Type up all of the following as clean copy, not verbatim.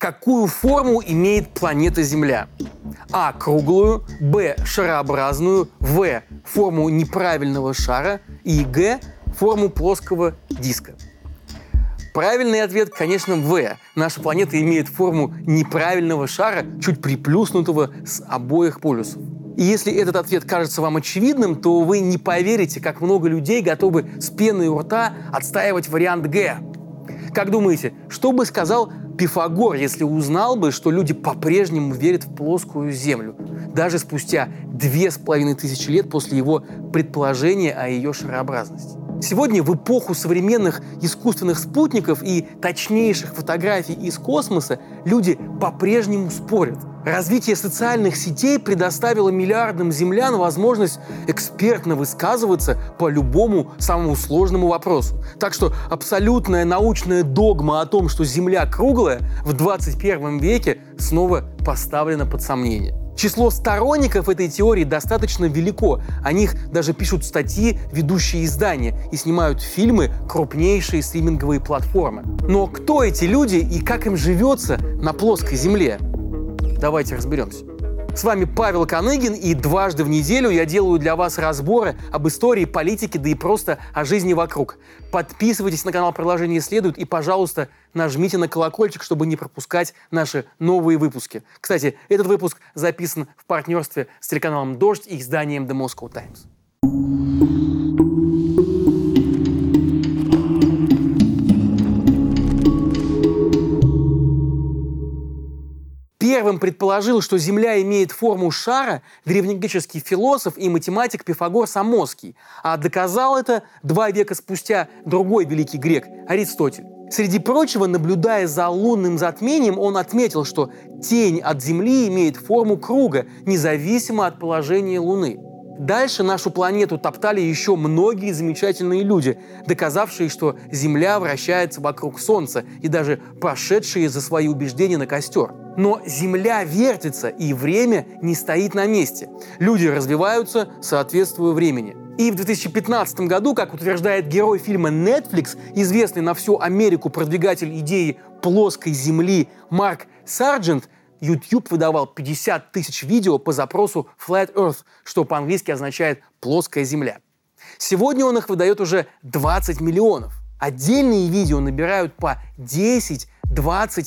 какую форму имеет планета Земля? А. Круглую, Б. Шарообразную, В. Форму неправильного шара и Г. Форму плоского диска. Правильный ответ, конечно, В. Наша планета имеет форму неправильного шара, чуть приплюснутого с обоих полюсов. И если этот ответ кажется вам очевидным, то вы не поверите, как много людей готовы с пеной у рта отстаивать вариант Г. Как думаете, что бы сказал Пифагор, если узнал бы, что люди по-прежнему верят в плоскую Землю, даже спустя 2500 лет после его предположения о ее шарообразности? Сегодня, в эпоху современных искусственных спутников и точнейших фотографий из космоса, люди по-прежнему спорят. Развитие социальных сетей предоставило миллиардам землян возможность экспертно высказываться по любому самому сложному вопросу. Так что абсолютная научная догма о том, что Земля круглая, в 21 веке снова поставлена под сомнение. Число сторонников этой теории достаточно велико. О них даже пишут статьи ведущие издания и снимают фильмы крупнейшие стриминговые платформы. Но кто эти люди и как им живется на плоской Земле? Давайте разберемся. С вами Павел Каныгин, и дважды в неделю я делаю для вас разборы об истории, политике, да и просто о жизни вокруг. Подписывайтесь на канал «Продолжение следует» и, пожалуйста, нажмите на колокольчик, чтобы не пропускать наши новые выпуски. Кстати, этот выпуск записан в партнерстве с телеканалом «Дождь» и изданием The Moscow Times. Первым предположил, что Земля имеет форму шара, древнегреческий философ и математик Пифагор Самосский, а доказал это 2 века спустя другой великий грек Аристотель. Среди прочего, наблюдая за лунным затмением, он отметил, что тень от Земли имеет форму круга, независимо от положения Луны. Дальше нашу планету топтали еще многие замечательные люди, доказавшие, что Земля вращается вокруг Солнца, и даже пошедшие за свои убеждения на костер. Но Земля вертится, и время не стоит на месте. Люди развиваются, соответствуя времени. И в 2015 году, как утверждает герой фильма Netflix, известный на всю Америку продвигатель идеи плоской Земли Марк Сарджент, YouTube выдавал 50 000 видео по запросу Flat Earth, что по-английски означает «плоская земля». Сегодня он их выдает уже 20 миллионов. Отдельные видео набирают по 10-20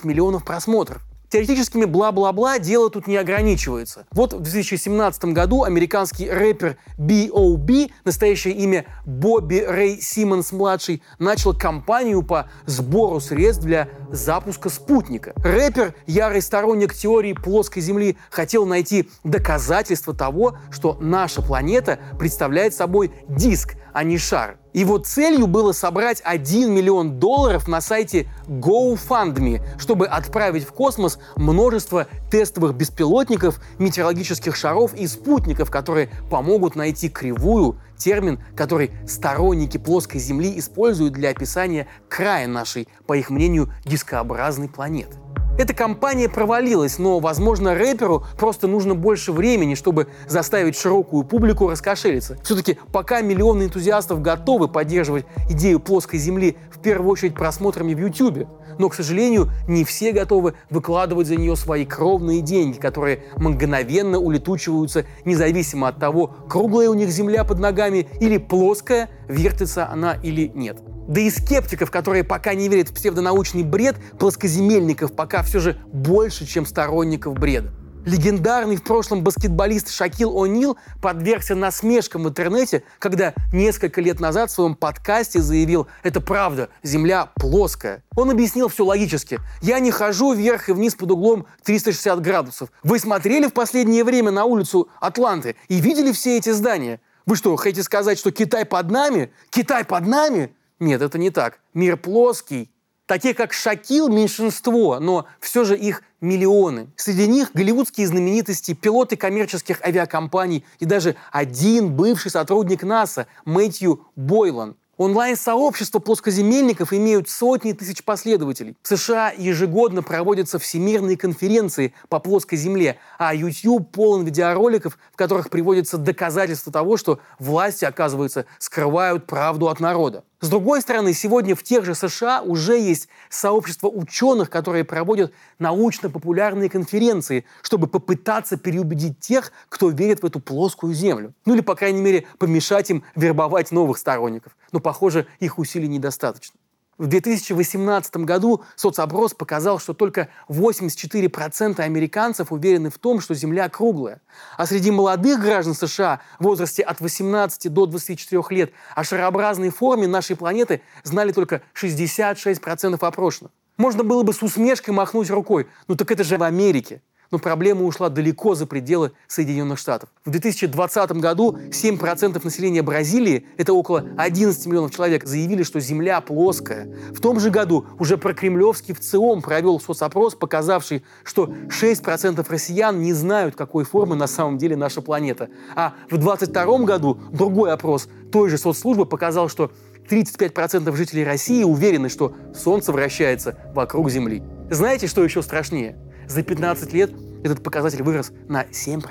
миллионов просмотров. Теоретическими бла-бла-бла дело тут не ограничивается. Вот в 2017 году американский рэпер B.O.B., настоящее имя Бобби Рэй Симонс-младший, начал кампанию по сбору средств для запуска спутника. Рэпер, ярый сторонник теории плоской Земли, хотел найти доказательства того, что наша планета представляет собой диск, а не шар. Его целью было собрать $1 миллион на сайте GoFundMe, чтобы отправить в космос множество тестовых беспилотников, метеорологических шаров и спутников, которые помогут найти кривую, термин, который сторонники плоской Земли используют для описания края нашей, по их мнению, дискообразной планеты. Эта кампания провалилась, но, возможно, рэперу просто нужно больше времени, чтобы заставить широкую публику раскошелиться. Все-таки пока миллионы энтузиастов готовы поддерживать идею плоской Земли в первую очередь просмотрами в YouTube, но, к сожалению, не все готовы выкладывать за нее свои кровные деньги, которые мгновенно улетучиваются, независимо от того, круглая у них Земля под ногами или плоская, вертится она или нет. Да и скептиков, которые пока не верят в псевдонаучный бред, плоскоземельников пока все же больше, чем сторонников бреда. Легендарный в прошлом баскетболист Шакил О'Нил подвергся насмешкам в интернете, когда несколько лет назад в своем подкасте заявил: «Это правда, Земля плоская». Он объяснил все логически. «Я не хожу вверх и вниз под углом 360 градусов. Вы смотрели в последнее время на улицу Атланты и видели все эти здания? Вы что, хотите сказать, что Китай под нами? Китай под нами? Нет, это не так. Мир плоский». Таких, как Шакил, меньшинство, но все же их миллионы. Среди них голливудские знаменитости, пилоты коммерческих авиакомпаний и даже один бывший сотрудник НАСА Мэтью Бойлан. Онлайн-сообщества плоскоземельников имеют сотни тысяч последователей. В США ежегодно проводятся всемирные конференции по плоской земле, а YouTube полон видеороликов, в которых приводятся доказательства того, что власти, оказывается, скрывают правду от народа. С другой стороны, сегодня в тех же США уже есть сообщество ученых, которые проводят научно-популярные конференции, чтобы попытаться переубедить тех, кто верит в эту плоскую Землю. Ну или, по крайней мере, помешать им вербовать новых сторонников. Но, похоже, их усилий недостаточно. В 2018 году соцопрос показал, что только 84% американцев уверены в том, что Земля круглая. А среди молодых граждан США в возрасте от 18 до 24 лет о шарообразной форме нашей планеты знали только 66% опрошенных. Можно было бы с усмешкой махнуть рукой. Ну так это же в Америке. Но проблема ушла далеко за пределы Соединенных Штатов. В 2020 году 7% населения Бразилии, это около 11 миллионов человек, заявили, что Земля плоская. В том же году уже прокремлевский в ЦИОМ провел соцопрос, показавший, что 6% россиян не знают, какой формы на самом деле наша планета. А в 2022 году другой опрос той же соцслужбы показал, что 35% жителей России уверены, что Солнце вращается вокруг Земли. Знаете, что еще страшнее? За 15 лет этот показатель вырос на 7%.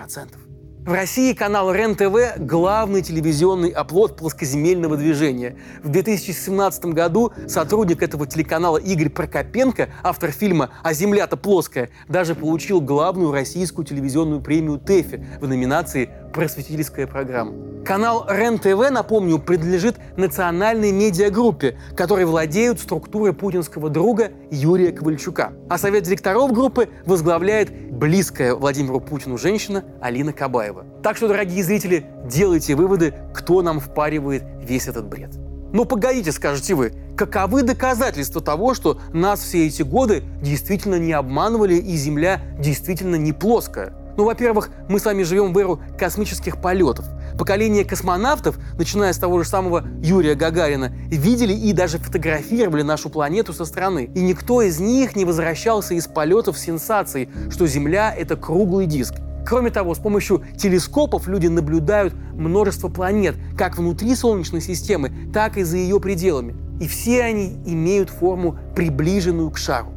В России канал РЕН-ТВ – главный телевизионный оплот плоскоземельного движения. В 2017 году сотрудник этого телеканала Игорь Прокопенко, автор фильма «А земля-то плоская», даже получил главную российскую телевизионную премию ТЭФИ в номинации «Просветительская программа». Канал РЕН-ТВ, напомню, принадлежит национальной медиагруппе, которой владеют структуры путинского друга Юрия Ковальчука. А совет директоров группы возглавляет близкая Владимиру Путину женщина Алина Кабаева. Так что, дорогие зрители, делайте выводы, кто нам впаривает весь этот бред. Но погодите, скажете вы, каковы доказательства того, что нас все эти годы действительно не обманывали и Земля действительно не плоская? Ну, во-первых, мы с вами живем в эру космических полетов. Поколение космонавтов, начиная с того же самого Юрия Гагарина, видели и даже фотографировали нашу планету со стороны. И никто из них не возвращался из полетов с сенсацией, что Земля — это круглый диск. Кроме того, с помощью телескопов люди наблюдают множество планет, как внутри Солнечной системы, так и за ее пределами. И все они имеют форму, приближенную к шару.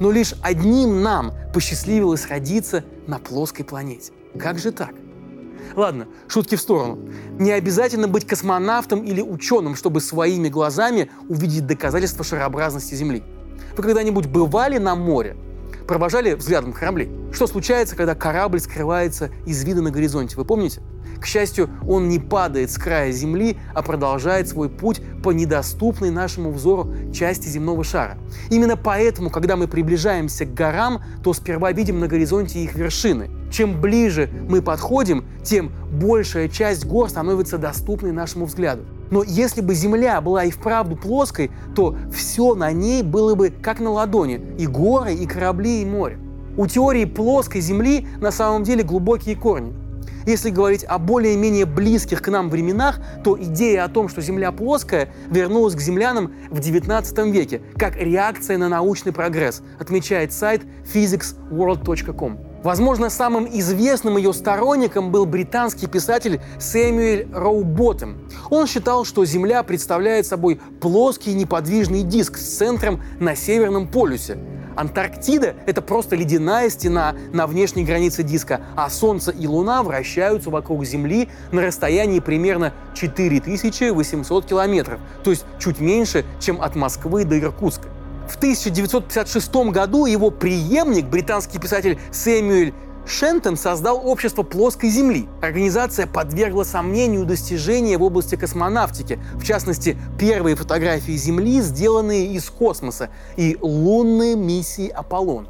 Но лишь одним нам посчастливилось родиться на плоской планете. Как же так? Ладно, шутки в сторону. Не обязательно быть космонавтом или ученым, чтобы своими глазами увидеть доказательства шарообразности Земли. Вы когда-нибудь бывали на море? Провожали взглядом корабли? Что случается, когда корабль скрывается из вида на горизонте, вы помните? К счастью, он не падает с края Земли, а продолжает свой путь по недоступной нашему взору части земного шара. Именно поэтому, когда мы приближаемся к горам, то сперва видим на горизонте их вершины. Чем ближе мы подходим, тем большая часть гор становится доступной нашему взгляду. Но если бы Земля была и вправду плоской, то все на ней было бы как на ладони – и горы, и корабли, и море. У теории плоской Земли на самом деле глубокие корни. Если говорить о более-менее близких к нам временах, то идея о том, что Земля плоская, вернулась к землянам в XIX веке, как реакция на научный прогресс, отмечает сайт physicsworld.com. Возможно, самым известным ее сторонником был британский писатель Сэмюэл Роуботтом. Он считал, что Земля представляет собой плоский неподвижный диск с центром на Северном полюсе. Антарктида — это просто ледяная стена на внешней границе диска, а Солнце и Луна вращаются вокруг Земли на расстоянии примерно 4800 километров, то есть чуть меньше, чем от Москвы до Иркутска. В 1956 году его преемник, британский писатель Сэмюэл Шентон, создал общество плоской Земли. Организация подвергла сомнению достижения в области космонавтики, в частности, первые фотографии Земли, сделанные из космоса, и лунные миссии Аполлона.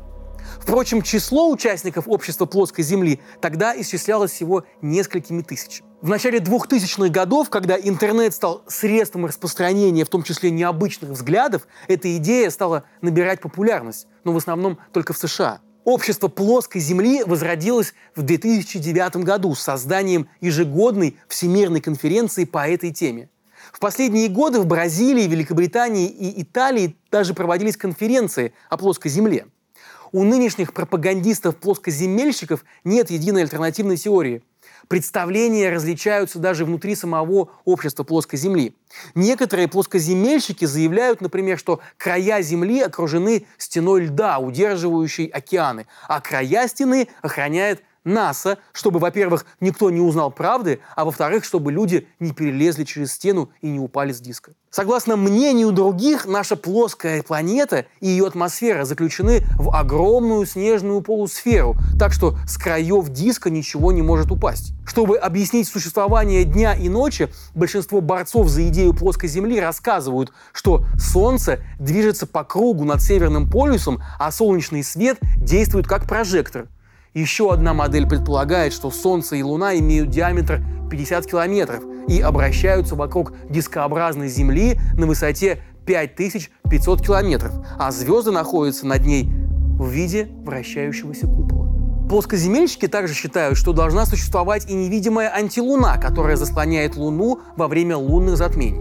Впрочем, число участников общества плоской Земли тогда исчислялось всего несколькими тысячами. В начале 2000-х годов, когда интернет стал средством распространения, в том числе необычных взглядов, эта идея стала набирать популярность, но в основном только в США. Общество плоской Земли возродилось в 2009 году с созданием ежегодной всемирной конференции по этой теме. В последние годы в Бразилии, Великобритании и Италии даже проводились конференции о плоской Земле. У нынешних пропагандистов-плоскоземельщиков нет единой альтернативной теории. Представления различаются даже внутри самого общества плоской Земли. Некоторые плоскоземельщики заявляют, например, что края Земли окружены стеной льда, удерживающей океаны, а края стены охраняет НАСА, чтобы, во-первых, никто не узнал правды, а во-вторых, чтобы люди не перелезли через стену и не упали с диска. Согласно мнению других, наша плоская планета и ее атмосфера заключены в огромную снежную полусферу, так что с краев диска ничего не может упасть. Чтобы объяснить существование дня и ночи, большинство борцов за идею плоской Земли рассказывают, что Солнце движется по кругу над Северным полюсом, а солнечный свет действует как прожектор. Еще одна модель предполагает, что Солнце и Луна имеют диаметр 50 километров и обращаются вокруг дискообразной Земли на высоте 5500 километров, а звезды находятся над ней в виде вращающегося купола. Плоскоземельщики также считают, что должна существовать и невидимая антилуна, которая заслоняет Луну во время лунных затмений.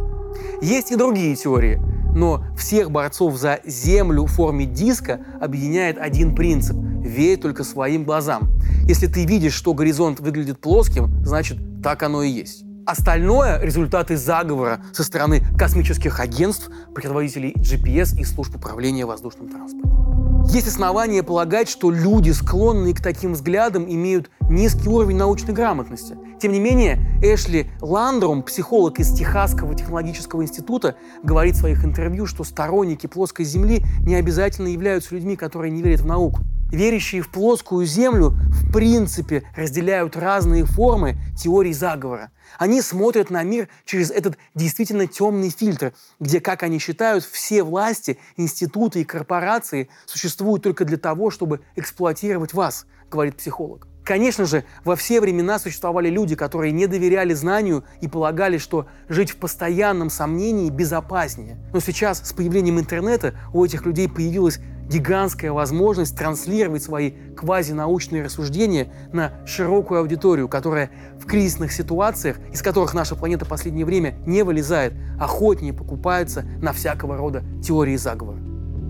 Есть и другие теории, но всех борцов за Землю в форме диска объединяет один принцип – верь только своим глазам. Если ты видишь, что горизонт выглядит плоским, значит, так оно и есть. Остальное — результаты заговора со стороны космических агентств, предводителей GPS и служб управления воздушным транспортом. Есть основания полагать, что люди, склонные к таким взглядам, имеют низкий уровень научной грамотности. Тем не менее, Эшли Ландрум, психолог из Техасского технологического института, говорит в своих интервью, что сторонники плоской Земли не обязательно являются людьми, которые не верят в науку. Верящие в плоскую Землю в принципе разделяют разные формы теорий заговора. Они смотрят на мир через этот действительно темный фильтр, где, как они считают, все власти, институты и корпорации существуют только для того, чтобы эксплуатировать вас, говорит психолог. Конечно же, во все времена существовали люди, которые не доверяли знанию и полагали, что жить в постоянном сомнении безопаснее. Но сейчас с появлением интернета у этих людей появилась гигантская возможность транслировать свои квазинаучные рассуждения на широкую аудиторию, которая в кризисных ситуациях, из которых наша планета в последнее время не вылезает, охотнее покупается на всякого рода теории заговора.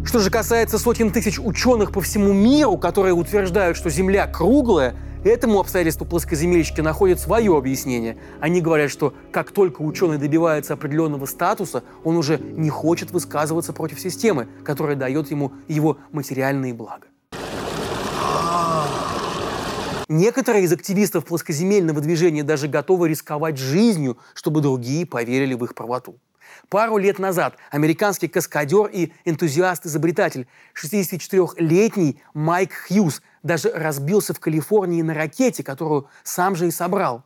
Что же касается сотен тысяч ученых по всему миру, которые утверждают, что Земля круглая, этому обстоятельству плоскоземельщики находят свое объяснение. Они говорят, что как только ученый добивается определенного статуса, он уже не хочет высказываться против системы, которая дает ему его материальные блага. Некоторые из активистов плоскоземельного движения даже готовы рисковать жизнью, чтобы другие поверили в их правоту. Пару лет назад американский каскадер и энтузиаст-изобретатель, 64-летний Майк Хьюз, даже разбился в Калифорнии на ракете, которую сам же и собрал.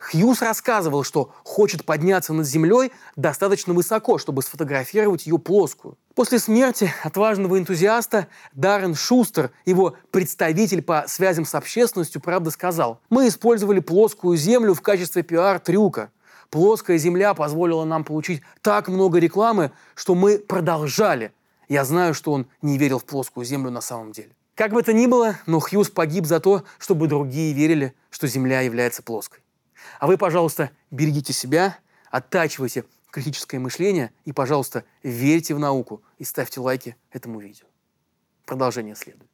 Хьюз рассказывал, что хочет подняться над землей достаточно высоко, чтобы сфотографировать ее плоскую. После смерти отважного энтузиаста Дарен Шустер, его представитель по связям с общественностью, правда сказал: «Мы использовали плоскую землю в качестве пиар-трюка. Плоская земля позволила нам получить так много рекламы, что мы продолжали». Я знаю, что он не верил в плоскую землю на самом деле. Как бы то ни было, но Хьюз погиб за то, чтобы другие верили, что Земля является плоской. А вы, пожалуйста, берегите себя, оттачивайте критическое мышление и, пожалуйста, верьте в науку и ставьте лайки этому видео. Продолжение следует.